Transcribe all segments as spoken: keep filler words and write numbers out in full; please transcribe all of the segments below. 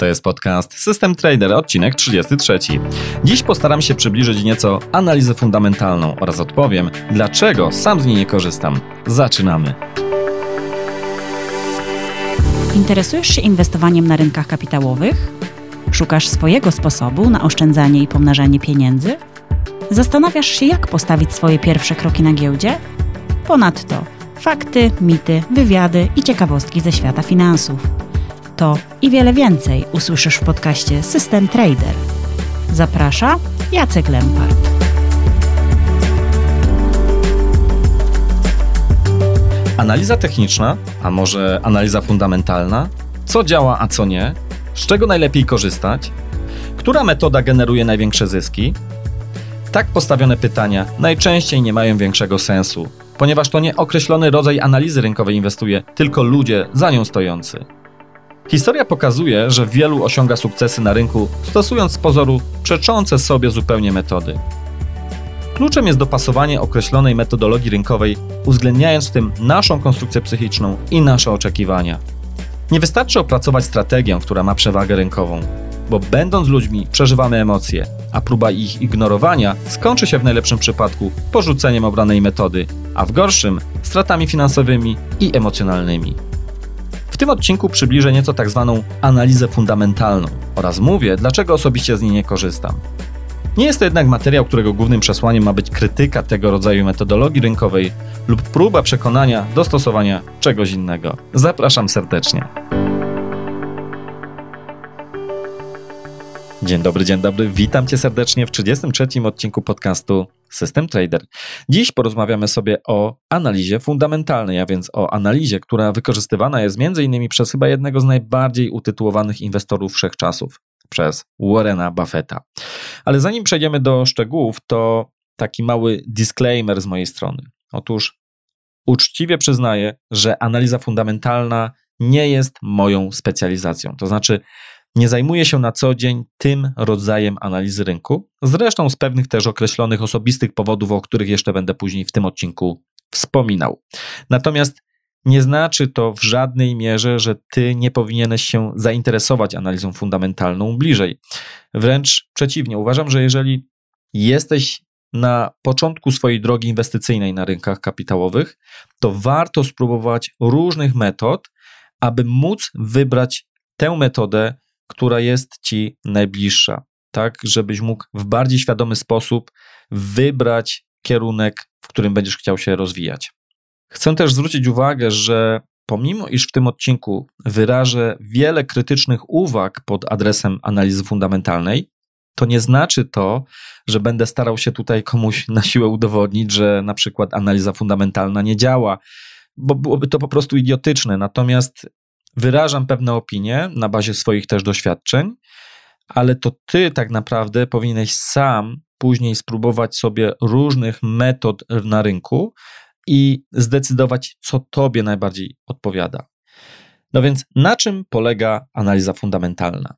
To jest podcast System Trader, odcinek trzydziesty trzeci. Dziś postaram się przybliżyć nieco analizę fundamentalną oraz odpowiem, dlaczego sam z niej nie korzystam. Zaczynamy! Interesujesz się inwestowaniem na rynkach kapitałowych? Szukasz swojego sposobu na oszczędzanie i pomnażanie pieniędzy? Zastanawiasz się, jak postawić swoje pierwsze kroki na giełdzie? Ponadto fakty, mity, wywiady i ciekawostki ze świata finansów. To i wiele więcej usłyszysz w podcaście System Trader. Zaprasza Jacek Lempart. Analiza techniczna, a może analiza fundamentalna? Co działa, a co nie? Z czego najlepiej korzystać? Która metoda generuje największe zyski? Tak postawione pytania najczęściej nie mają większego sensu, ponieważ to nieokreślony rodzaj analizy rynkowej inwestuje tylko ludzie za nią stojący. Historia pokazuje, że wielu osiąga sukcesy na rynku, stosując z pozoru przeczące sobie zupełnie metody. Kluczem jest dopasowanie określonej metodologii rynkowej, uwzględniając w tym naszą konstrukcję psychiczną i nasze oczekiwania. Nie wystarczy opracować strategię, która ma przewagę rynkową, bo będąc ludźmi przeżywamy emocje, a próba ich ignorowania skończy się w najlepszym przypadku porzuceniem obranej metody, a w gorszym stratami finansowymi i emocjonalnymi. W tym odcinku przybliżę nieco tak zwaną analizę fundamentalną oraz mówię, dlaczego osobiście z niej nie korzystam. Nie jest to jednak materiał, którego głównym przesłaniem ma być krytyka tego rodzaju metodologii rynkowej lub próba przekonania do stosowania czegoś innego. Zapraszam serdecznie. Dzień dobry, dzień dobry. Witam Cię serdecznie w trzydziestym trzecim odcinku podcastu System Trader. Dziś porozmawiamy sobie o analizie fundamentalnej, a więc o analizie, która wykorzystywana jest między innymi przez chyba jednego z najbardziej utytułowanych inwestorów wszechczasów, przez Warrena Buffetta. Ale zanim przejdziemy do szczegółów, to taki mały disclaimer z mojej strony. Otóż uczciwie przyznaję, że analiza fundamentalna nie jest moją specjalizacją. To znaczy nie zajmuję się na co dzień tym rodzajem analizy rynku. Zresztą z pewnych też określonych osobistych powodów, o których jeszcze będę później w tym odcinku wspominał. Natomiast nie znaczy to w żadnej mierze, że ty nie powinieneś się zainteresować analizą fundamentalną bliżej. Wręcz przeciwnie, uważam, że jeżeli jesteś na początku swojej drogi inwestycyjnej na rynkach kapitałowych, to warto spróbować różnych metod, aby móc wybrać tę metodę, która jest ci najbliższa, tak, żebyś mógł w bardziej świadomy sposób wybrać kierunek, w którym będziesz chciał się rozwijać. Chcę też zwrócić uwagę, że pomimo iż w tym odcinku wyrażę wiele krytycznych uwag pod adresem analizy fundamentalnej, to nie znaczy to, że będę starał się tutaj komuś na siłę udowodnić, że na przykład analiza fundamentalna nie działa, bo byłoby to po prostu idiotyczne. Natomiast wyrażam pewne opinie na bazie swoich też doświadczeń, ale to ty tak naprawdę powinieneś sam później spróbować sobie różnych metod na rynku i zdecydować, co tobie najbardziej odpowiada. No więc na czym polega analiza fundamentalna?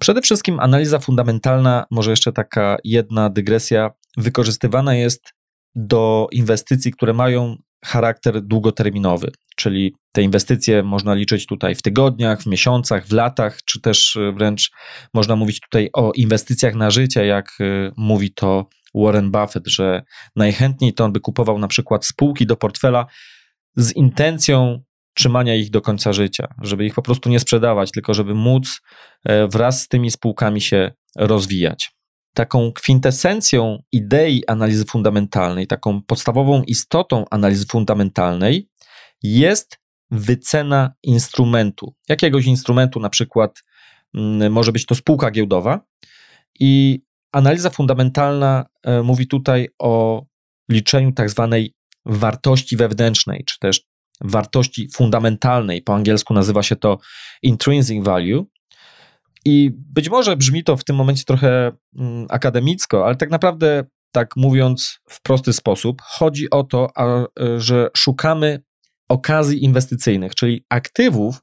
Przede wszystkim analiza fundamentalna, może jeszcze taka jedna dygresja, wykorzystywana jest do inwestycji, które mają charakter długoterminowy, czyli te inwestycje można liczyć tutaj w tygodniach, w miesiącach, w latach, czy też wręcz można mówić tutaj o inwestycjach na życie, jak mówi to Warren Buffett, że najchętniej to on by kupował na przykład spółki do portfela z intencją trzymania ich do końca życia, żeby ich po prostu nie sprzedawać, tylko żeby móc wraz z tymi spółkami się rozwijać. Taką kwintesencją idei analizy fundamentalnej, taką podstawową istotą analizy fundamentalnej jest wycena instrumentu. Jakiegoś instrumentu, na przykład może być to spółka giełdowa i analiza fundamentalna mówi tutaj o liczeniu tak zwanej wartości wewnętrznej, czy też wartości fundamentalnej. Po angielsku nazywa się to intrinsic value. I być może brzmi to w tym momencie trochę akademicko, ale tak naprawdę, tak mówiąc w prosty sposób, chodzi o to, że szukamy okazji inwestycyjnych, czyli aktywów,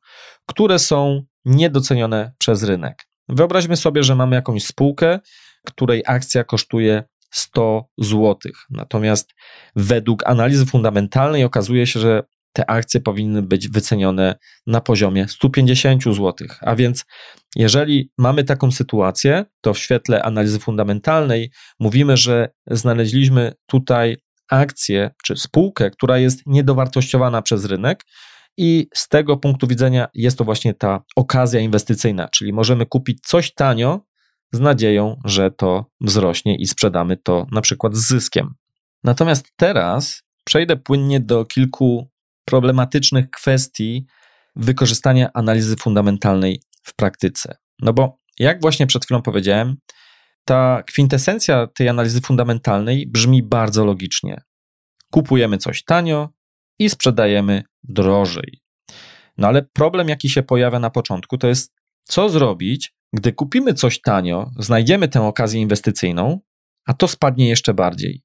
które są niedocenione przez rynek. Wyobraźmy sobie, że mamy jakąś spółkę, której akcja kosztuje sto złotych. Natomiast według analizy fundamentalnej okazuje się, że te akcje powinny być wycenione na poziomie sto pięćdziesiąt złotych. A więc jeżeli mamy taką sytuację, to w świetle analizy fundamentalnej mówimy, że znaleźliśmy tutaj akcję czy spółkę, która jest niedowartościowana przez rynek i z tego punktu widzenia jest to właśnie ta okazja inwestycyjna, czyli możemy kupić coś tanio z nadzieją, że to wzrośnie i sprzedamy to na przykład z zyskiem. Natomiast teraz przejdę płynnie do kilku problematycznych kwestii wykorzystania analizy fundamentalnej w praktyce. No bo jak właśnie przed chwilą powiedziałem, ta kwintesencja tej analizy fundamentalnej brzmi bardzo logicznie. Kupujemy coś tanio i sprzedajemy drożej. No ale problem, jaki się pojawia na początku, to jest co zrobić, gdy kupimy coś tanio, znajdziemy tę okazję inwestycyjną, a to spadnie jeszcze bardziej.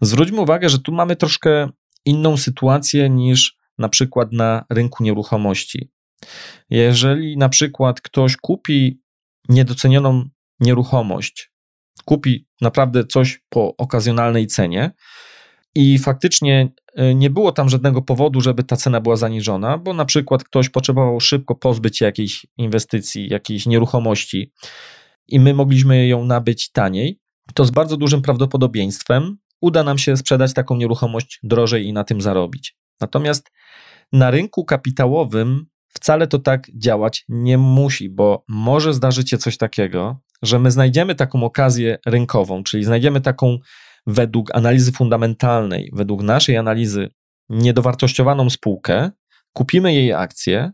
Zwróćmy uwagę, że tu mamy troszkę inną sytuację niż na przykład na rynku nieruchomości. Jeżeli na przykład ktoś kupi niedocenioną nieruchomość, kupi naprawdę coś po okazjonalnej cenie i faktycznie nie było tam żadnego powodu, żeby ta cena była zaniżona, bo na przykład ktoś potrzebował szybko pozbyć się jakiejś inwestycji, jakiejś nieruchomości i my mogliśmy ją nabyć taniej, to z bardzo dużym prawdopodobieństwem uda nam się sprzedać taką nieruchomość drożej i na tym zarobić. Natomiast na rynku kapitałowym wcale to tak działać nie musi, bo może zdarzyć się coś takiego, że my znajdziemy taką okazję rynkową, czyli znajdziemy taką według analizy fundamentalnej, według naszej analizy niedowartościowaną spółkę, kupimy jej akcję,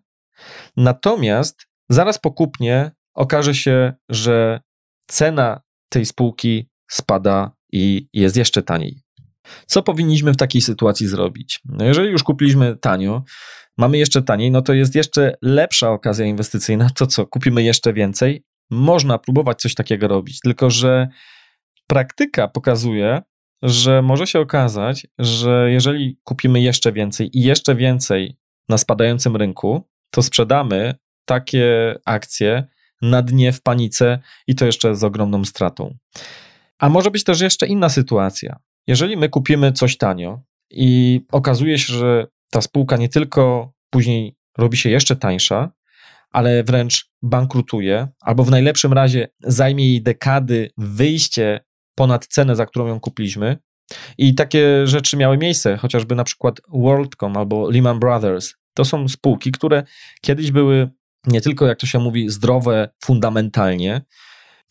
natomiast zaraz po kupnie okaże się, że cena tej spółki spada i jest jeszcze taniej. Co powinniśmy w takiej sytuacji zrobić? No jeżeli już kupiliśmy tanio, mamy jeszcze taniej, no to jest jeszcze lepsza okazja inwestycyjna, to co, kupimy jeszcze więcej? Można próbować coś takiego robić, tylko że praktyka pokazuje, że może się okazać, że jeżeli kupimy jeszcze więcej i jeszcze więcej na spadającym rynku, to sprzedamy takie akcje na dnie w panice i to jeszcze z ogromną stratą. A może być też jeszcze inna sytuacja. Jeżeli my kupimy coś tanio i okazuje się, że ta spółka nie tylko później robi się jeszcze tańsza, ale wręcz bankrutuje, albo w najlepszym razie zajmie jej dekady wyjście ponad cenę, za którą ją kupiliśmy. I takie rzeczy miały miejsce, chociażby na przykład Worldcom albo Lehman Brothers. To są spółki, które kiedyś były nie tylko, jak to się mówi, zdrowe fundamentalnie.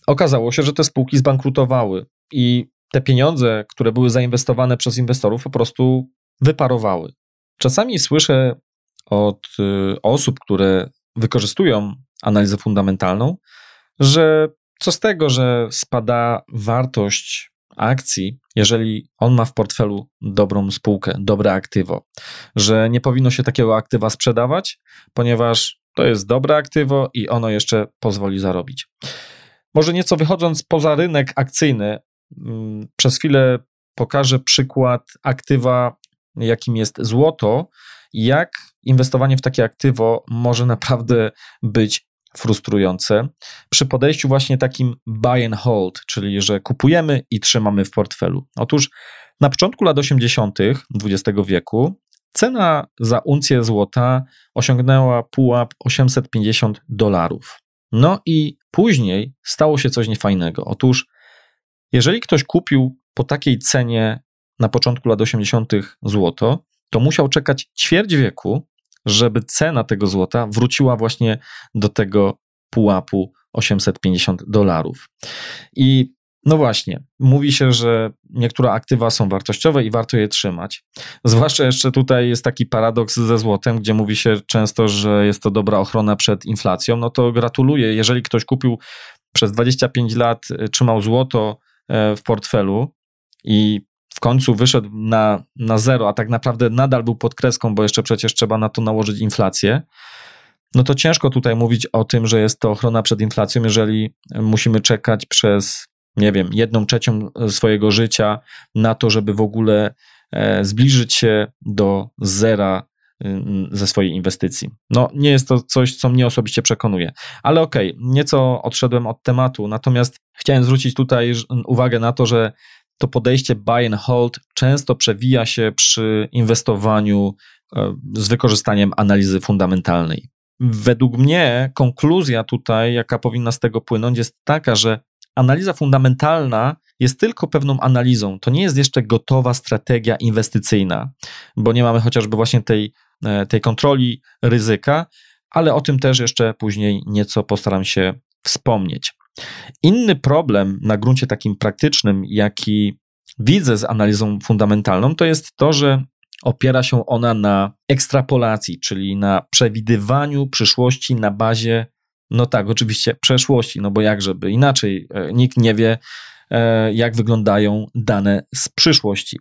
Okazało się, że te spółki zbankrutowały i te pieniądze, które były zainwestowane przez inwestorów, po prostu wyparowały. Czasami słyszę od osób, które wykorzystują analizę fundamentalną, że co z tego, że spada wartość akcji, jeżeli on ma w portfelu dobrą spółkę, dobre aktywo, że nie powinno się takiego aktywa sprzedawać, ponieważ to jest dobre aktywo i ono jeszcze pozwoli zarobić. Może nieco wychodząc poza rynek akcyjny, przez chwilę pokażę przykład aktywa, jakim jest złoto, jak inwestowanie w takie aktywo może naprawdę być frustrujące przy podejściu właśnie takim buy and hold, czyli że kupujemy i trzymamy w portfelu. Otóż na początku lat osiemdziesiątych dwudziestego wieku cena za uncję złota osiągnęła pułap osiemset pięćdziesiąt dolarów. No i później stało się coś niefajnego. Otóż jeżeli ktoś kupił po takiej cenie na początku lat osiemdziesiątych złoto, to musiał czekać ćwierć wieku, żeby cena tego złota wróciła właśnie do tego pułapu osiemset pięćdziesiąt dolarów. I no właśnie, mówi się, że niektóre aktywa są wartościowe i warto je trzymać. Zwłaszcza jeszcze tutaj jest taki paradoks ze złotem, gdzie mówi się często, że jest to dobra ochrona przed inflacją. No to gratuluję, jeżeli ktoś kupił przez dwadzieścia pięć lat, trzymał złoto w portfelu i w końcu wyszedł na, na zero, a tak naprawdę nadal był pod kreską, bo jeszcze przecież trzeba na to nałożyć inflację, no to ciężko tutaj mówić o tym, że jest to ochrona przed inflacją, jeżeli musimy czekać przez, nie wiem, jedną trzecią swojego życia na to, żeby w ogóle zbliżyć się do zera ze swojej inwestycji. No nie jest to coś, co mnie osobiście przekonuje. Ale okej, okay, nieco odszedłem od tematu, natomiast chciałem zwrócić tutaj uwagę na to, że to podejście buy and hold często przewija się przy inwestowaniu z wykorzystaniem analizy fundamentalnej. Według mnie konkluzja tutaj, jaka powinna z tego płynąć, jest taka, że analiza fundamentalna jest tylko pewną analizą. To nie jest jeszcze gotowa strategia inwestycyjna, bo nie mamy chociażby właśnie tej, tej kontroli ryzyka, ale o tym też jeszcze później nieco postaram się wspomnieć. Inny problem na gruncie takim praktycznym, jaki widzę z analizą fundamentalną, to jest to, że opiera się ona na ekstrapolacji, czyli na przewidywaniu przyszłości na bazie, no tak, oczywiście przeszłości, no bo jak żeby inaczej, nikt nie wie, jak wyglądają dane z przyszłości.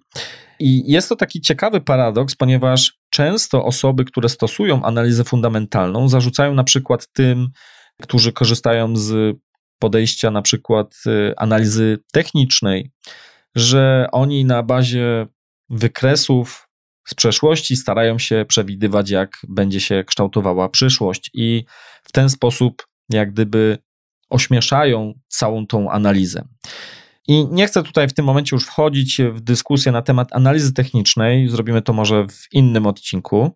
I jest to taki ciekawy paradoks, ponieważ często osoby, które stosują analizę fundamentalną, zarzucają na przykład tym, którzy korzystają z podejścia na przykład analizy technicznej, że oni na bazie wykresów z przeszłości starają się przewidywać, jak będzie się kształtowała przyszłość i w ten sposób jak gdyby ośmieszają całą tą analizę. I nie chcę tutaj w tym momencie już wchodzić w dyskusję na temat analizy technicznej, zrobimy to może w innym odcinku.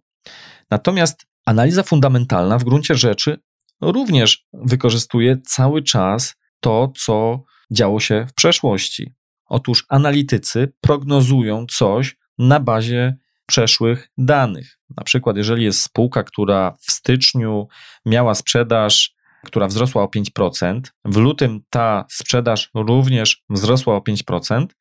Natomiast analiza fundamentalna w gruncie rzeczy również wykorzystuje cały czas to, co działo się w przeszłości. Otóż analitycy prognozują coś na bazie przeszłych danych. Na przykład jeżeli jest spółka, która w styczniu miała sprzedaż, która wzrosła o pięć procent, w lutym ta sprzedaż również wzrosła o pięć procent,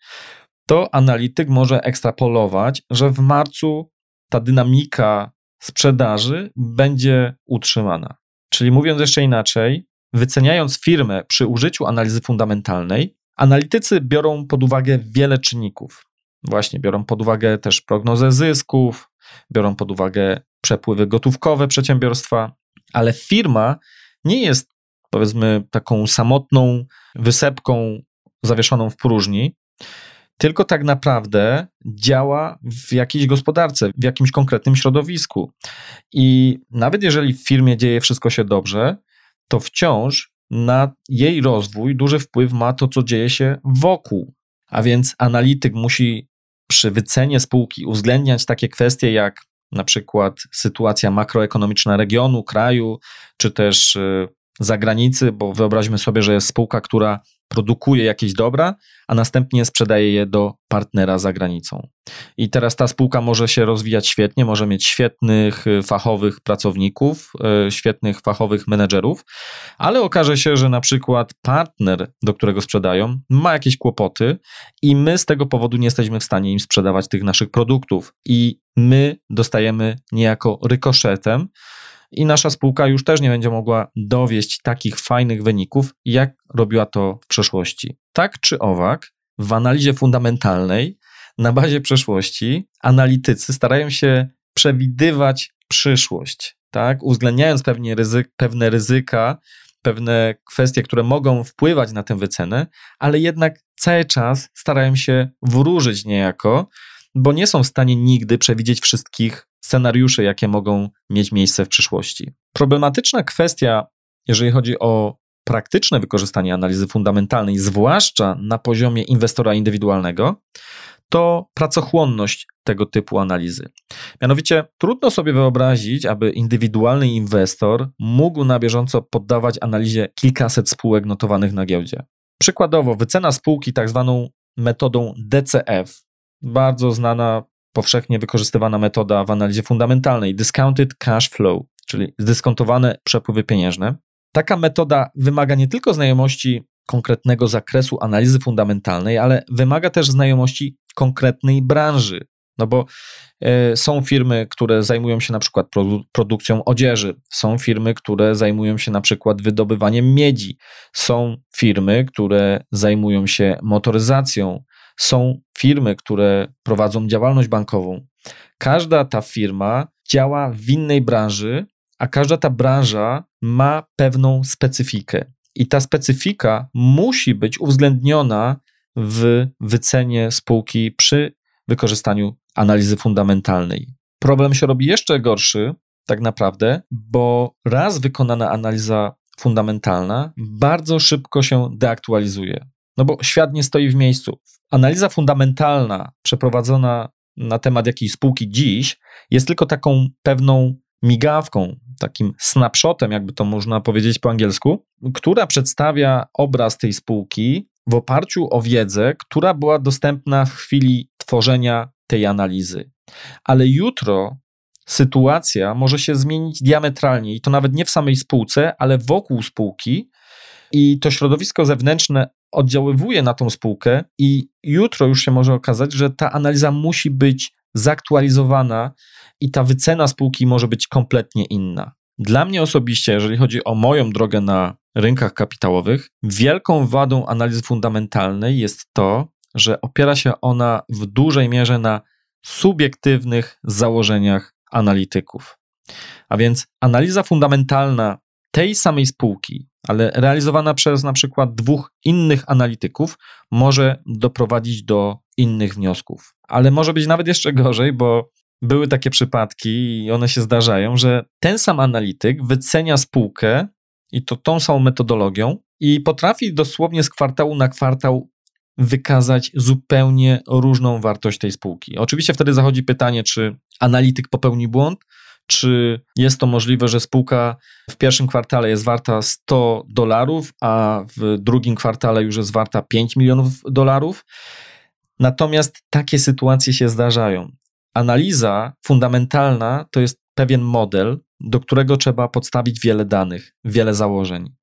to analityk może ekstrapolować, że w marcu ta dynamika sprzedaży będzie utrzymana. Czyli mówiąc jeszcze inaczej, wyceniając firmę przy użyciu analizy fundamentalnej, analitycy biorą pod uwagę wiele czynników. Właśnie biorą pod uwagę też prognozę zysków, biorą pod uwagę przepływy gotówkowe przedsiębiorstwa, ale firma nie jest, powiedzmy, taką samotną wysepką zawieszoną w próżni, tylko tak naprawdę działa w jakiejś gospodarce, w jakimś konkretnym środowisku. I nawet jeżeli w firmie dzieje wszystko się dobrze, to wciąż na jej rozwój duży wpływ ma to, co dzieje się wokół. A więc analityk musi przy wycenie spółki uwzględniać takie kwestie jak na przykład sytuacja makroekonomiczna regionu, kraju, czy też zagranicy, bo wyobraźmy sobie, że jest spółka, która produkuje jakieś dobra, a następnie sprzedaje je do partnera za granicą. I teraz ta spółka może się rozwijać świetnie, może mieć świetnych fachowych pracowników, świetnych fachowych menedżerów, ale okaże się, że na przykład partner, do którego sprzedają, ma jakieś kłopoty i my z tego powodu nie jesteśmy w stanie im sprzedawać tych naszych produktów i my dostajemy niejako rykoszetem i nasza spółka już też nie będzie mogła dowieść takich fajnych wyników, jak robiła to w przeszłości. Tak czy owak, w analizie fundamentalnej na bazie przeszłości analitycy starają się przewidywać przyszłość, tak? Uwzględniając pewnie ryzy- pewne ryzyka, pewne kwestie, które mogą wpływać na tę wycenę, ale jednak cały czas starają się wróżyć niejako, bo nie są w stanie nigdy przewidzieć wszystkich scenariuszy, jakie mogą mieć miejsce w przyszłości. Problematyczna kwestia, jeżeli chodzi o praktyczne wykorzystanie analizy fundamentalnej, zwłaszcza na poziomie inwestora indywidualnego, to pracochłonność tego typu analizy. Mianowicie trudno sobie wyobrazić, aby indywidualny inwestor mógł na bieżąco poddawać analizie kilkaset spółek notowanych na giełdzie. Przykładowo wycena spółki tak zwaną metodą D C F, bardzo znana, powszechnie wykorzystywana metoda w analizie fundamentalnej, discounted cash flow, czyli zdyskontowane przepływy pieniężne. Taka metoda wymaga nie tylko znajomości konkretnego zakresu analizy fundamentalnej, ale wymaga też znajomości konkretnej branży, no bo y, są firmy, które zajmują się na przykład produ- produkcją odzieży, są firmy, które zajmują się na przykład wydobywaniem miedzi, są firmy, które zajmują się motoryzacją, są firmy, które prowadzą działalność bankową. Każda ta firma działa w innej branży, a każda ta branża ma pewną specyfikę. I ta specyfika musi być uwzględniona w wycenie spółki przy wykorzystaniu analizy fundamentalnej. Problem się robi jeszcze gorszy, tak naprawdę, bo raz wykonana analiza fundamentalna bardzo szybko się deaktualizuje. No bo świat nie stoi w miejscu. Analiza fundamentalna przeprowadzona na temat jakiejś spółki dziś jest tylko taką pewną migawką, takim snapshotem, jakby to można powiedzieć po angielsku, która przedstawia obraz tej spółki w oparciu o wiedzę, która była dostępna w chwili tworzenia tej analizy. Ale jutro sytuacja może się zmienić diametralnie i to nawet nie w samej spółce, ale wokół spółki i to środowisko zewnętrzne oddziaływuje na tą spółkę i jutro już się może okazać, że ta analiza musi być zaktualizowana i ta wycena spółki może być kompletnie inna. Dla mnie osobiście, jeżeli chodzi o moją drogę na rynkach kapitałowych, wielką wadą analizy fundamentalnej jest to, że opiera się ona w dużej mierze na subiektywnych założeniach analityków. A więc analiza fundamentalna tej samej spółki, ale realizowana przez na przykład dwóch innych analityków, może doprowadzić do innych wniosków. Ale może być nawet jeszcze gorzej, bo były takie przypadki i one się zdarzają, że ten sam analityk wycenia spółkę i to tą samą metodologią i potrafi dosłownie z kwartału na kwartał wykazać zupełnie różną wartość tej spółki. Oczywiście wtedy zachodzi pytanie, czy analityk popełni błąd, czy jest to możliwe, że spółka w pierwszym kwartale jest warta sto dolarów, a w drugim kwartale już jest warta pięć milionów dolarów. Natomiast takie sytuacje się zdarzają. Analiza fundamentalna to jest pewien model, do którego trzeba podstawić wiele danych, wiele założeń.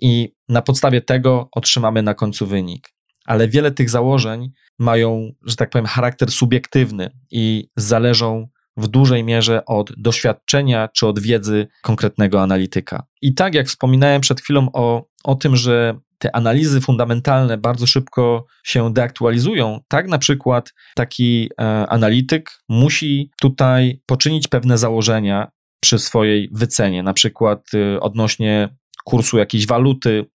I na podstawie tego otrzymamy na końcu wynik. Ale wiele tych założeń mają, że tak powiem, charakter subiektywny i zależą w dużej mierze od doświadczenia czy od wiedzy konkretnego analityka. I tak jak wspominałem przed chwilą o, o tym, że te analizy fundamentalne bardzo szybko się deaktualizują, tak na przykład taki e, analityk musi tutaj poczynić pewne założenia przy swojej wycenie, na przykład y, odnośnie kursu jakiejś waluty,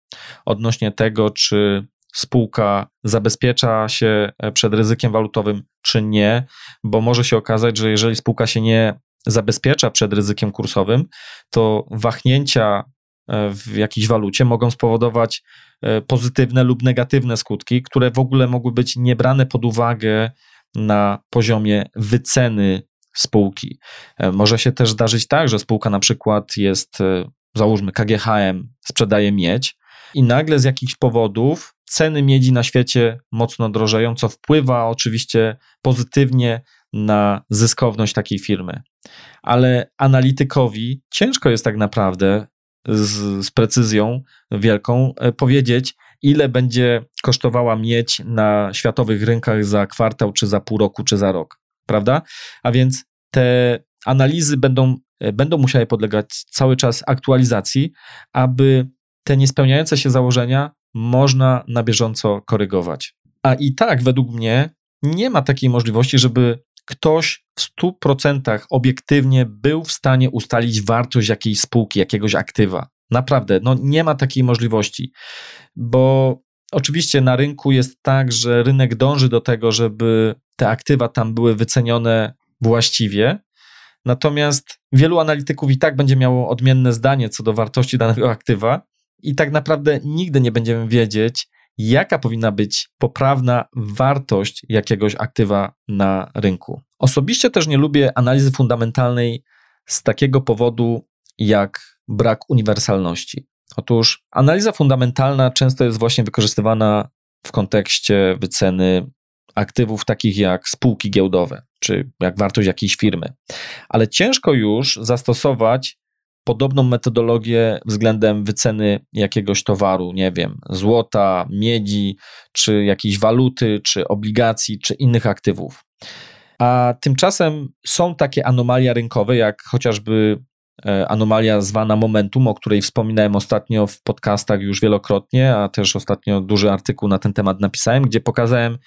odnośnie tego, czy spółka zabezpiecza się przed ryzykiem walutowym, czy nie, bo może się okazać, że jeżeli spółka się nie zabezpiecza przed ryzykiem kursowym, to wahnięcia w jakiejś walucie mogą spowodować pozytywne lub negatywne skutki, które w ogóle mogły być niebrane pod uwagę na poziomie wyceny spółki. Może się też zdarzyć tak, że spółka na przykład jest, załóżmy K G H M, sprzedaje miedź i nagle z jakichś powodów ceny miedzi na świecie mocno drożeją, co wpływa oczywiście pozytywnie na zyskowność takiej firmy. Ale analitykowi ciężko jest tak naprawdę z, z precyzją wielką powiedzieć, ile będzie kosztowała miedź na światowych rynkach za kwartał, czy za pół roku, czy za rok, prawda? A więc te analizy będą, będą musiały podlegać cały czas aktualizacji, aby te niespełniające się założenia można na bieżąco korygować. A i tak według mnie nie ma takiej możliwości, żeby ktoś w stu procentach obiektywnie był w stanie ustalić wartość jakiejś spółki, jakiegoś aktywa. Naprawdę, no nie ma takiej możliwości, bo oczywiście na rynku jest tak, że rynek dąży do tego, żeby te aktywa tam były wycenione właściwie, natomiast wielu analityków i tak będzie miało odmienne zdanie co do wartości danego aktywa, i tak naprawdę nigdy nie będziemy wiedzieć, jaka powinna być poprawna wartość jakiegoś aktywa na rynku. Osobiście też nie lubię analizy fundamentalnej z takiego powodu jak brak uniwersalności. Otóż analiza fundamentalna często jest właśnie wykorzystywana w kontekście wyceny aktywów takich jak spółki giełdowe, czy jak wartość jakiejś firmy. Ale ciężko już zastosować podobną metodologię względem wyceny jakiegoś towaru, nie wiem, złota, miedzi, czy jakiejś waluty, czy obligacji, czy innych aktywów. A tymczasem są takie anomalia rynkowe, jak chociażby anomalia zwana momentum, o której wspominałem ostatnio w podcastach już wielokrotnie, a też ostatnio duży artykuł na ten temat napisałem, gdzie pokazałem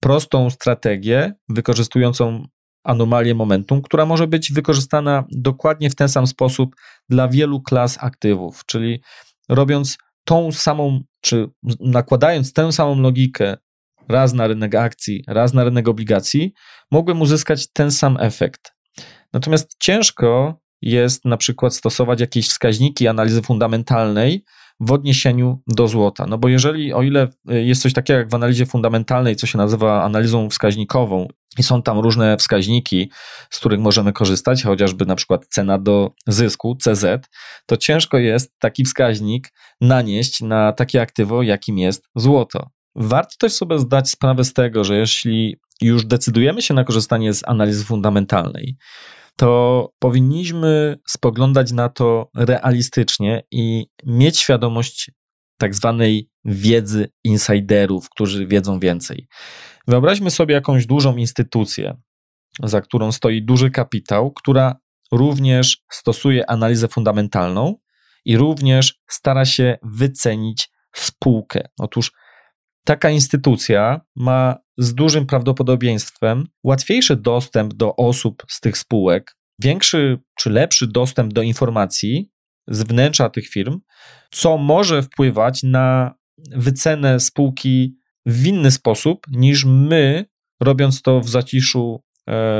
prostą strategię wykorzystującą anomalię momentum, która może być wykorzystana dokładnie w ten sam sposób dla wielu klas aktywów, czyli robiąc tą samą, czy nakładając tę samą logikę raz na rynek akcji, raz na rynek obligacji, mogłem uzyskać ten sam efekt. Natomiast ciężko jest na przykład stosować jakieś wskaźniki analizy fundamentalnej w odniesieniu do złota. No bo jeżeli, o ile jest coś takiego jak w analizie fundamentalnej, co się nazywa analizą wskaźnikową i są tam różne wskaźniki, z których możemy korzystać, chociażby na przykład cena do zysku, C Z, to ciężko jest taki wskaźnik nanieść na takie aktywo, jakim jest złoto. Warto też sobie zdać sprawę z tego, że jeśli już decydujemy się na korzystanie z analizy fundamentalnej, to powinniśmy spoglądać na to realistycznie i mieć świadomość tak zwanej wiedzy insiderów, którzy wiedzą więcej. Wyobraźmy sobie jakąś dużą instytucję, za którą stoi duży kapitał, która również stosuje analizę fundamentalną i również stara się wycenić spółkę. Otóż taka instytucja ma z dużym prawdopodobieństwem łatwiejszy dostęp do osób z tych spółek, większy czy lepszy dostęp do informacji z wnętrza tych firm, co może wpływać na wycenę spółki w inny sposób niż my, robiąc to w zaciszu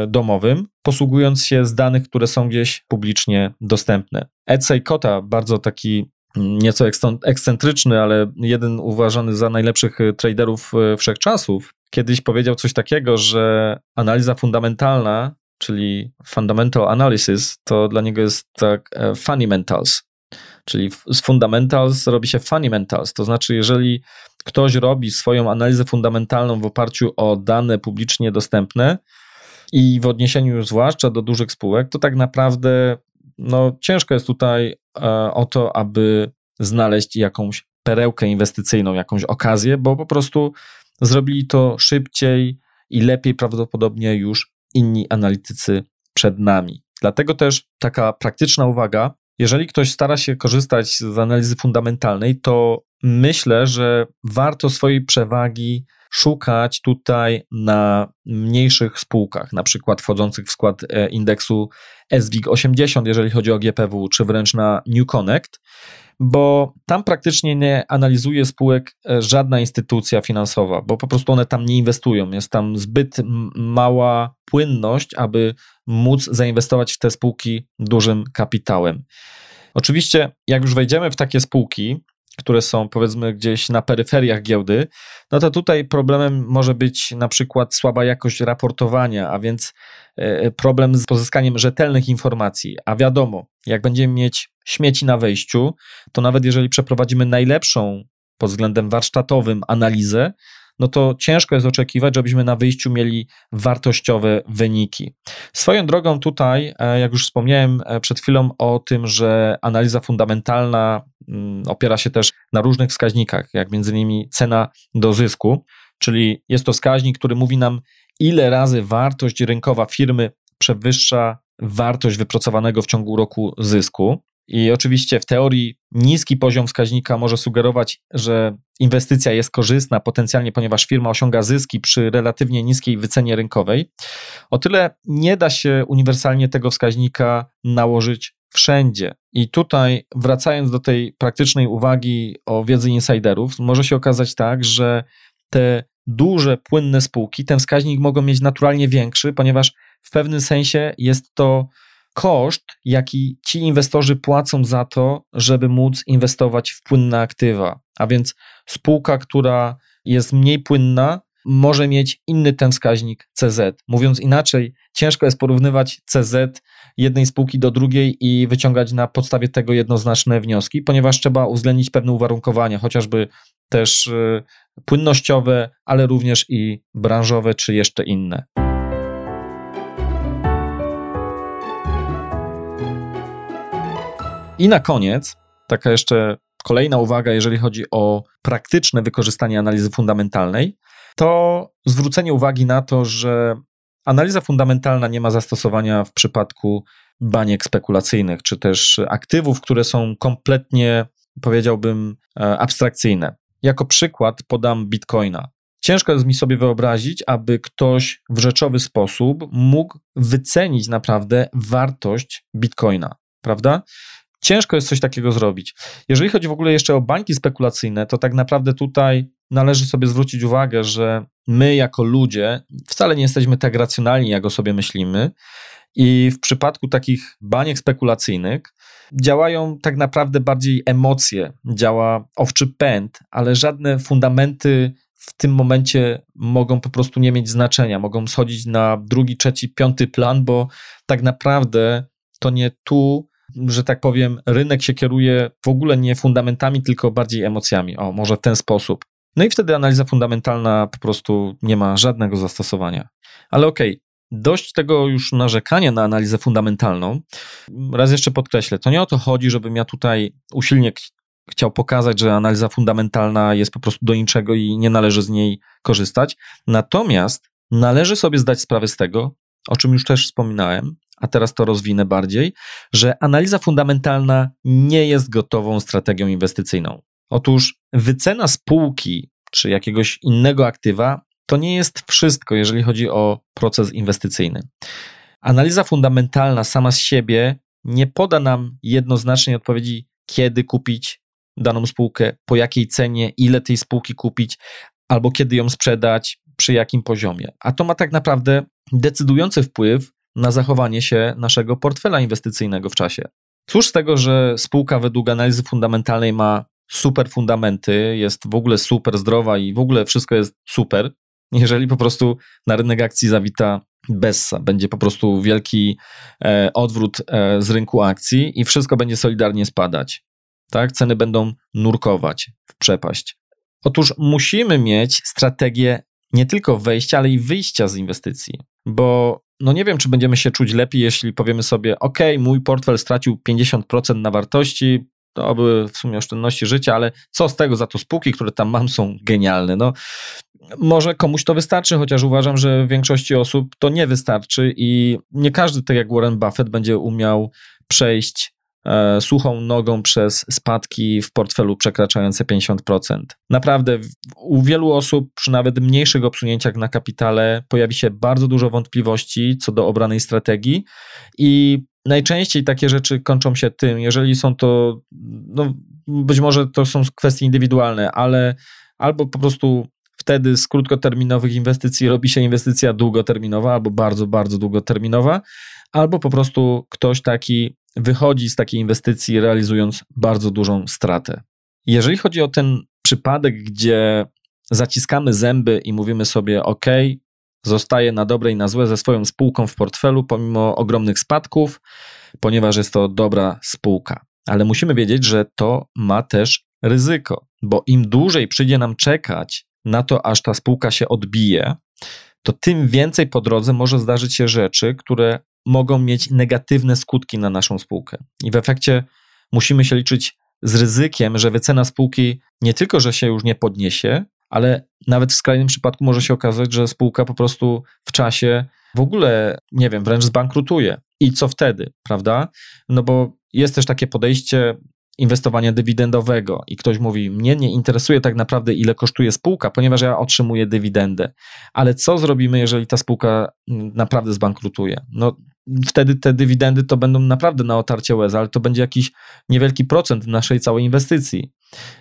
domowym, posługując się z danych, które są gdzieś publicznie dostępne. Ed Seykota, bardzo taki nieco ekscentryczny, ale jeden uważany za najlepszych traderów wszechczasów, kiedyś powiedział coś takiego, że analiza fundamentalna, czyli fundamental analysis, to dla niego jest tak fundamentals, czyli z fundamentals robi się fundamentals, to znaczy jeżeli ktoś robi swoją analizę fundamentalną w oparciu o dane publicznie dostępne i w odniesieniu zwłaszcza do dużych spółek, to tak naprawdę no, ciężko jest tutaj e, o to, aby znaleźć jakąś perełkę inwestycyjną, jakąś okazję, bo po prostu zrobili to szybciej i lepiej prawdopodobnie już inni analitycy przed nami. Dlatego też taka praktyczna uwaga, jeżeli ktoś stara się korzystać z analizy fundamentalnej, to myślę, że warto swojej przewagi szukać tutaj na mniejszych spółkach, na przykład wchodzących w skład indeksu S WIG osiemdziesiąt, jeżeli chodzi o G P W, czy wręcz na New Connect, bo tam praktycznie nie analizuje spółek żadna instytucja finansowa, bo po prostu one tam nie inwestują. Jest tam zbyt mała płynność, aby móc zainwestować w te spółki dużym kapitałem. Oczywiście, jak już wejdziemy w takie spółki, które są powiedzmy gdzieś na peryferiach giełdy, no to tutaj problemem może być na przykład słaba jakość raportowania, a więc problem z pozyskaniem rzetelnych informacji, a wiadomo, jak będziemy mieć śmieci na wejściu, to nawet jeżeli przeprowadzimy najlepszą pod względem warsztatowym analizę, no to ciężko jest oczekiwać, żebyśmy na wyjściu mieli wartościowe wyniki. Swoją drogą tutaj, jak już wspomniałem przed chwilą o tym, że analiza fundamentalna opiera się też na różnych wskaźnikach, jak między innymi cena do zysku, czyli jest to wskaźnik, który mówi nam, ile razy wartość rynkowa firmy przewyższa wartość wypracowanego w ciągu roku zysku. I oczywiście w teorii niski poziom wskaźnika może sugerować, że inwestycja jest korzystna potencjalnie, ponieważ firma osiąga zyski przy relatywnie niskiej wycenie rynkowej. O tyle nie da się uniwersalnie tego wskaźnika nałożyć wszędzie. I tutaj wracając do tej praktycznej uwagi o wiedzy insiderów, może się okazać tak, że te duże, płynne spółki ten wskaźnik mogą mieć naturalnie większy, ponieważ w pewnym sensie jest to koszt, jaki ci inwestorzy płacą za to, żeby móc inwestować w płynne aktywa, a więc spółka, która jest mniej płynna, może mieć inny ten wskaźnik C Z. Mówiąc inaczej, ciężko jest porównywać C Z jednej spółki do drugiej i wyciągać na podstawie tego jednoznaczne wnioski, ponieważ trzeba uwzględnić pewne uwarunkowania, chociażby też płynnościowe, ale również i branżowe, czy jeszcze inne. I na koniec, taka jeszcze kolejna uwaga, jeżeli chodzi o praktyczne wykorzystanie analizy fundamentalnej, to zwrócenie uwagi na to, że analiza fundamentalna nie ma zastosowania w przypadku baniek spekulacyjnych, czy też aktywów, które są kompletnie, powiedziałbym, abstrakcyjne. Jako przykład podam Bitcoina. Ciężko jest mi sobie wyobrazić, aby ktoś w rzeczowy sposób mógł wycenić naprawdę wartość Bitcoina, prawda? Ciężko jest coś takiego zrobić. Jeżeli chodzi w ogóle jeszcze o bańki spekulacyjne, to tak naprawdę tutaj należy sobie zwrócić uwagę, że my jako ludzie wcale nie jesteśmy tak racjonalni, jak o sobie myślimy I w przypadku takich baniek spekulacyjnych działają tak naprawdę bardziej emocje, działa owczy pęd, ale żadne fundamenty w tym momencie mogą po prostu nie mieć znaczenia, mogą schodzić na drugi, trzeci, piąty plan, bo tak naprawdę to nie tu, że tak powiem, rynek się kieruje w ogóle nie fundamentami, tylko bardziej emocjami, o może w ten sposób. No i wtedy analiza fundamentalna po prostu nie ma żadnego zastosowania. Ale okej, okay, dość tego już narzekania na analizę fundamentalną. Raz jeszcze podkreślę, to nie o to chodzi, żebym ja tutaj usilnie k- chciał pokazać, że analiza fundamentalna jest po prostu do niczego i nie należy z niej korzystać. Natomiast należy sobie zdać sprawę z tego, o czym już też wspominałem, a teraz to rozwinę bardziej, że analiza fundamentalna nie jest gotową strategią inwestycyjną. Otóż wycena spółki czy jakiegoś innego aktywa to nie jest wszystko, jeżeli chodzi o proces inwestycyjny. Analiza fundamentalna sama z siebie nie poda nam jednoznacznej odpowiedzi, kiedy kupić daną spółkę, po jakiej cenie, ile tej spółki kupić, albo kiedy ją sprzedać, przy jakim poziomie. A to ma tak naprawdę decydujący wpływ na zachowanie się naszego portfela inwestycyjnego w czasie. Cóż z tego, że spółka według analizy fundamentalnej ma super fundamenty, jest w ogóle super zdrowa i w ogóle wszystko jest super, jeżeli po prostu na rynek akcji zawita bessa, będzie po prostu wielki e, odwrót e, z rynku akcji i wszystko będzie solidarnie spadać, tak? Ceny będą nurkować w przepaść. Otóż musimy mieć strategię nie tylko wejścia, ale i wyjścia z inwestycji, bo no nie wiem, czy będziemy się czuć lepiej, jeśli powiemy sobie, ok, mój portfel stracił pięćdziesiąt procent na wartości, to były w sumie oszczędności życia, ale co z tego, za to spółki, które tam mam, są genialne. No, może komuś to wystarczy, chociaż uważam, że większości osób to nie wystarczy i nie każdy, tak jak Warren Buffett, będzie umiał przejść e, suchą nogą przez spadki w portfelu przekraczające pięćdziesiąt procent. Naprawdę u wielu osób, przy nawet mniejszych obsunięciach na kapitale, pojawi się bardzo dużo wątpliwości co do obranej strategii i najczęściej takie rzeczy kończą się tym, jeżeli są to, no być może to są kwestie indywidualne, ale albo po prostu wtedy z krótkoterminowych inwestycji robi się inwestycja długoterminowa albo bardzo, bardzo długoterminowa, albo po prostu ktoś taki wychodzi z takiej inwestycji, realizując bardzo dużą stratę. Jeżeli chodzi o ten przypadek, gdzie zaciskamy zęby i mówimy sobie ok, zostaje na dobre i na złe ze swoją spółką w portfelu pomimo ogromnych spadków, ponieważ jest to dobra spółka. Ale musimy wiedzieć, że to ma też ryzyko, bo im dłużej przyjdzie nam czekać na to, aż ta spółka się odbije, to tym więcej po drodze może zdarzyć się rzeczy, które mogą mieć negatywne skutki na naszą spółkę. I w efekcie musimy się liczyć z ryzykiem, że wycena spółki nie tylko, że się już nie podniesie, ale nawet w skrajnym przypadku może się okazać, że spółka po prostu w czasie w ogóle, nie wiem, wręcz zbankrutuje. I co wtedy, prawda? No bo jest też takie podejście inwestowania dywidendowego i ktoś mówi, mnie nie interesuje tak naprawdę, ile kosztuje spółka, ponieważ ja otrzymuję dywidendę. Ale co zrobimy, jeżeli ta spółka naprawdę zbankrutuje? No wtedy te dywidendy to będą naprawdę na otarcie łez, ale to będzie jakiś niewielki procent naszej całej inwestycji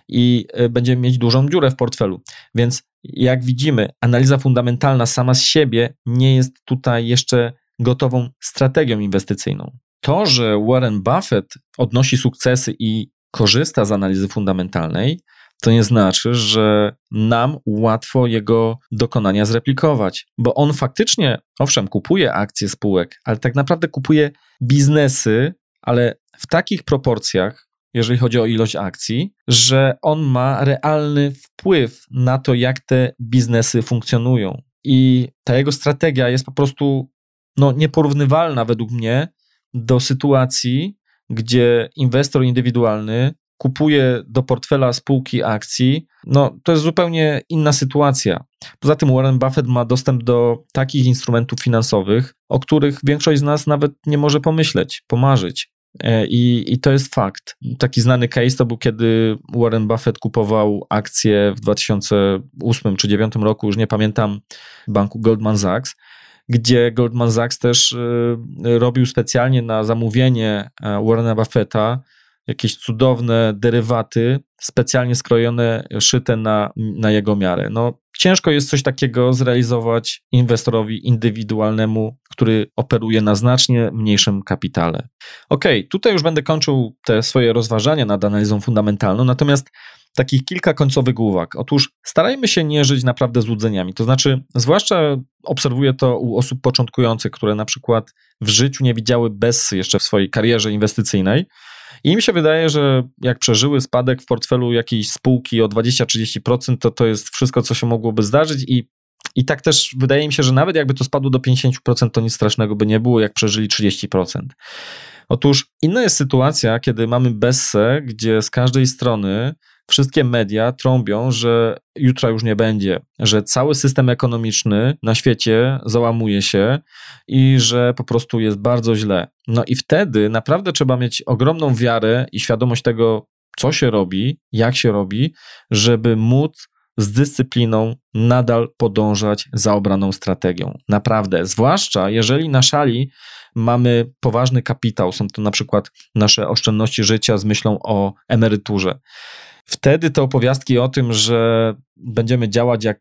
i będziemy mieć dużą dziurę w portfelu. Więc jak widzimy, analiza fundamentalna sama z siebie nie jest tutaj jeszcze gotową strategią inwestycyjną. To, że Warren Buffett odnosi sukcesy i korzysta z analizy fundamentalnej, to nie znaczy, że nam łatwo jego dokonania zreplikować, bo on faktycznie, owszem, kupuje akcje spółek, ale tak naprawdę kupuje biznesy, ale w takich proporcjach, jeżeli chodzi o ilość akcji, że on ma realny wpływ na to, jak te biznesy funkcjonują. I ta jego strategia jest po prostu no, nieporównywalna według mnie do sytuacji, gdzie inwestor indywidualny kupuje do portfela spółki akcji, no to jest zupełnie inna sytuacja. Poza tym Warren Buffett ma dostęp do takich instrumentów finansowych, o których większość z nas nawet nie może pomyśleć, pomarzyć. I, i to jest fakt. Taki znany case to był, kiedy Warren Buffett kupował akcje w dwa tysiące ósmym czy dwa tysiące dziewiątym roku, już nie pamiętam, banku Goldman Sachs, gdzie Goldman Sachs też y, robił specjalnie na zamówienie Warrena Buffetta jakieś cudowne derywaty, specjalnie skrojone, szyte na, na jego miarę. No Ciężko jest coś takiego zrealizować inwestorowi indywidualnemu, który operuje na znacznie mniejszym kapitale. Okej, okay, tutaj już będę kończył te swoje rozważania nad analizą fundamentalną, natomiast takich kilka końcowych uwag. Otóż starajmy się nie żyć naprawdę złudzeniami, to znaczy zwłaszcza obserwuję to u osób początkujących, które na przykład w życiu nie widziały bessy jeszcze w swojej karierze inwestycyjnej i im się wydaje, że jak przeżyły spadek w portfelu jakiejś spółki o dwadzieścia do trzydziestu procent, to to jest wszystko, co się mogłoby zdarzyć i I tak też wydaje mi się, że nawet jakby to spadło do pięćdziesiąt procent, to nic strasznego by nie było, jak przeżyli trzydzieści procent. Otóż inna jest sytuacja, kiedy mamy bessę, gdzie z każdej strony wszystkie media trąbią, że jutra już nie będzie, że cały system ekonomiczny na świecie załamuje się i że po prostu jest bardzo źle. No i wtedy naprawdę trzeba mieć ogromną wiarę i świadomość tego, co się robi, jak się robi, żeby móc z dyscypliną nadal podążać za obraną strategią. Naprawdę, zwłaszcza jeżeli na szali mamy poważny kapitał, są to na przykład nasze oszczędności życia z myślą o emeryturze. Wtedy te opowiastki o tym, że będziemy działać jak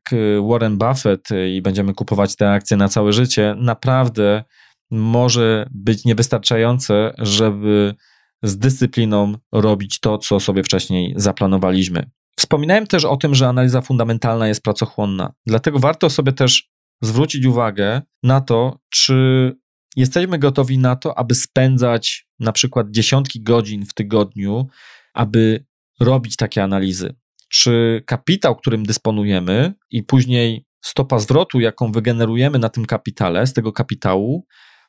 Warren Buffett i będziemy kupować te akcje na całe życie, naprawdę może być niewystarczające, żeby z dyscypliną robić to, co sobie wcześniej zaplanowaliśmy. Wspominałem też o tym, że analiza fundamentalna jest pracochłonna, dlatego warto sobie też zwrócić uwagę na to, czy jesteśmy gotowi na to, aby spędzać na przykład dziesiątki godzin w tygodniu, aby robić takie analizy. Czy kapitał, którym dysponujemy i później stopa zwrotu, jaką wygenerujemy na tym kapitale, z tego kapitału,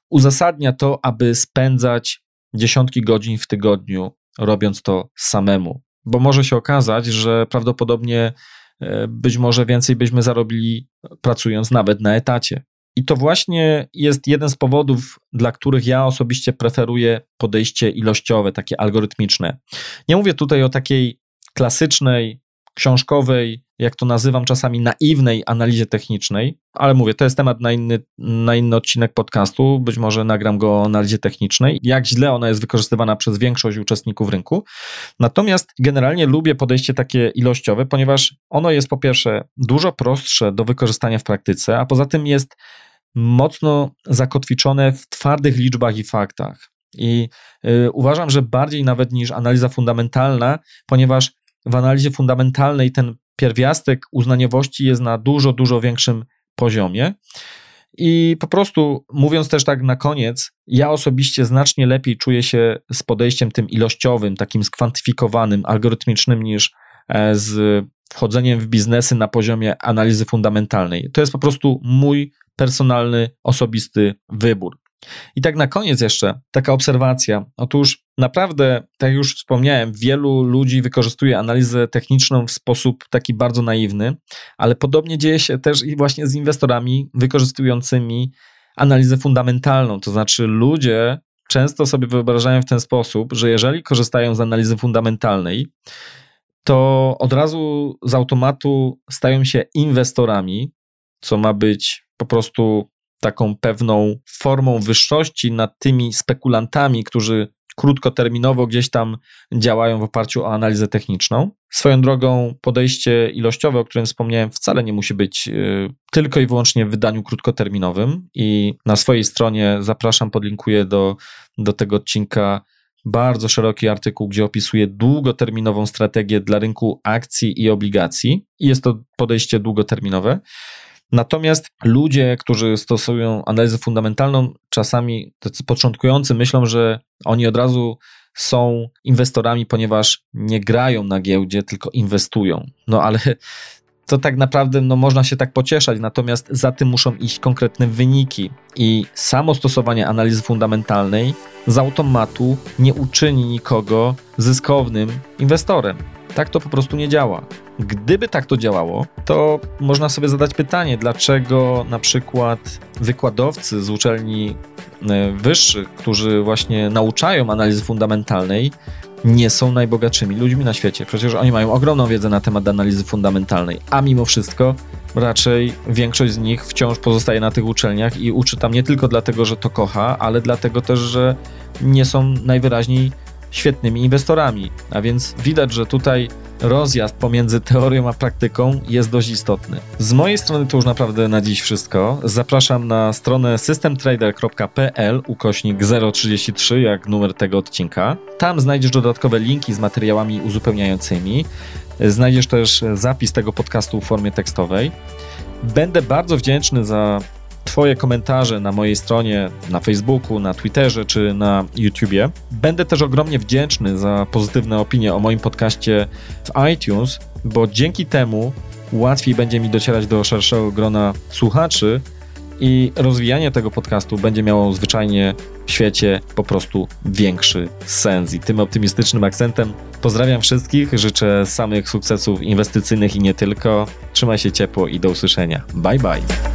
uzasadnia to, aby spędzać dziesiątki godzin w tygodniu, robiąc to samemu. Bo może się okazać, że prawdopodobnie być może więcej byśmy zarobili pracując nawet na etacie. I to właśnie jest jeden z powodów, dla których ja osobiście preferuję podejście ilościowe, takie algorytmiczne. Nie mówię tutaj o takiej klasycznej, książkowej, jak to nazywam czasami naiwnej analizie technicznej, ale mówię, to jest temat na inny, na inny odcinek podcastu, być może nagram go o analizie technicznej, jak źle ona jest wykorzystywana przez większość uczestników rynku. Natomiast generalnie lubię podejście takie ilościowe, ponieważ ono jest po pierwsze dużo prostsze do wykorzystania w praktyce, a poza tym jest mocno zakotwiczone w twardych liczbach i faktach. I yy, uważam, że bardziej nawet niż analiza fundamentalna, ponieważ w analizie fundamentalnej ten pierwiastek uznaniowości jest na dużo, dużo większym poziomie i po prostu mówiąc też tak na koniec, ja osobiście znacznie lepiej czuję się z podejściem tym ilościowym, takim skwantyfikowanym, algorytmicznym niż z wchodzeniem w biznesy na poziomie analizy fundamentalnej. To jest po prostu mój personalny, osobisty wybór. I tak na koniec jeszcze taka obserwacja. Otóż naprawdę, tak jak już wspomniałem, wielu ludzi wykorzystuje analizę techniczną w sposób taki bardzo naiwny, ale podobnie dzieje się też i właśnie z inwestorami wykorzystującymi analizę fundamentalną. To znaczy ludzie często sobie wyobrażają w ten sposób, że jeżeli korzystają z analizy fundamentalnej, to od razu z automatu stają się inwestorami, co ma być po prostu taką pewną formą wyższości nad tymi spekulantami, którzy krótkoterminowo gdzieś tam działają w oparciu o analizę techniczną. Swoją drogą podejście ilościowe, o którym wspomniałem, wcale nie musi być yy, tylko i wyłącznie w wydaniu krótkoterminowym i na swojej stronie zapraszam, podlinkuję do, do tego odcinka bardzo szeroki artykuł, gdzie opisuje długoterminową strategię dla rynku akcji i obligacji i jest to podejście długoterminowe. Natomiast ludzie, którzy stosują analizę fundamentalną, czasami tacy początkujący myślą, że oni od razu są inwestorami, ponieważ nie grają na giełdzie, tylko inwestują. No ale to tak naprawdę no, można się tak pocieszać, natomiast za tym muszą iść konkretne wyniki i samo stosowanie analizy fundamentalnej z automatu nie uczyni nikogo zyskownym inwestorem. Tak to po prostu nie działa. Gdyby tak to działało, to można sobie zadać pytanie, dlaczego na przykład wykładowcy z uczelni wyższych, którzy właśnie nauczają analizy fundamentalnej, nie są najbogatszymi ludźmi na świecie. Przecież oni mają ogromną wiedzę na temat analizy fundamentalnej, a mimo wszystko raczej większość z nich wciąż pozostaje na tych uczelniach i uczy tam nie tylko dlatego, że to kocha, ale dlatego też, że nie są najwyraźniej świetnymi inwestorami. A więc widać, że tutaj rozjazd pomiędzy teorią a praktyką jest dość istotny. Z mojej strony to już naprawdę na dziś wszystko. Zapraszam na stronę systemtrader.pl ukośnik zero trzydzieści trzy, jak numer tego odcinka. Tam znajdziesz dodatkowe linki z materiałami uzupełniającymi. Znajdziesz też zapis tego podcastu w formie tekstowej. Będę bardzo wdzięczny za Twoje komentarze na mojej stronie, na Facebooku, na Twitterze czy na YouTubie. Będę też ogromnie wdzięczny za pozytywne opinie o moim podcaście w iTunes, bo dzięki temu łatwiej będzie mi docierać do szerszego grona słuchaczy i rozwijanie tego podcastu będzie miało zwyczajnie w świecie po prostu większy sens. I tym optymistycznym akcentem pozdrawiam wszystkich, życzę samych sukcesów inwestycyjnych i nie tylko. Trzymaj się ciepło i do usłyszenia. Bye, bye.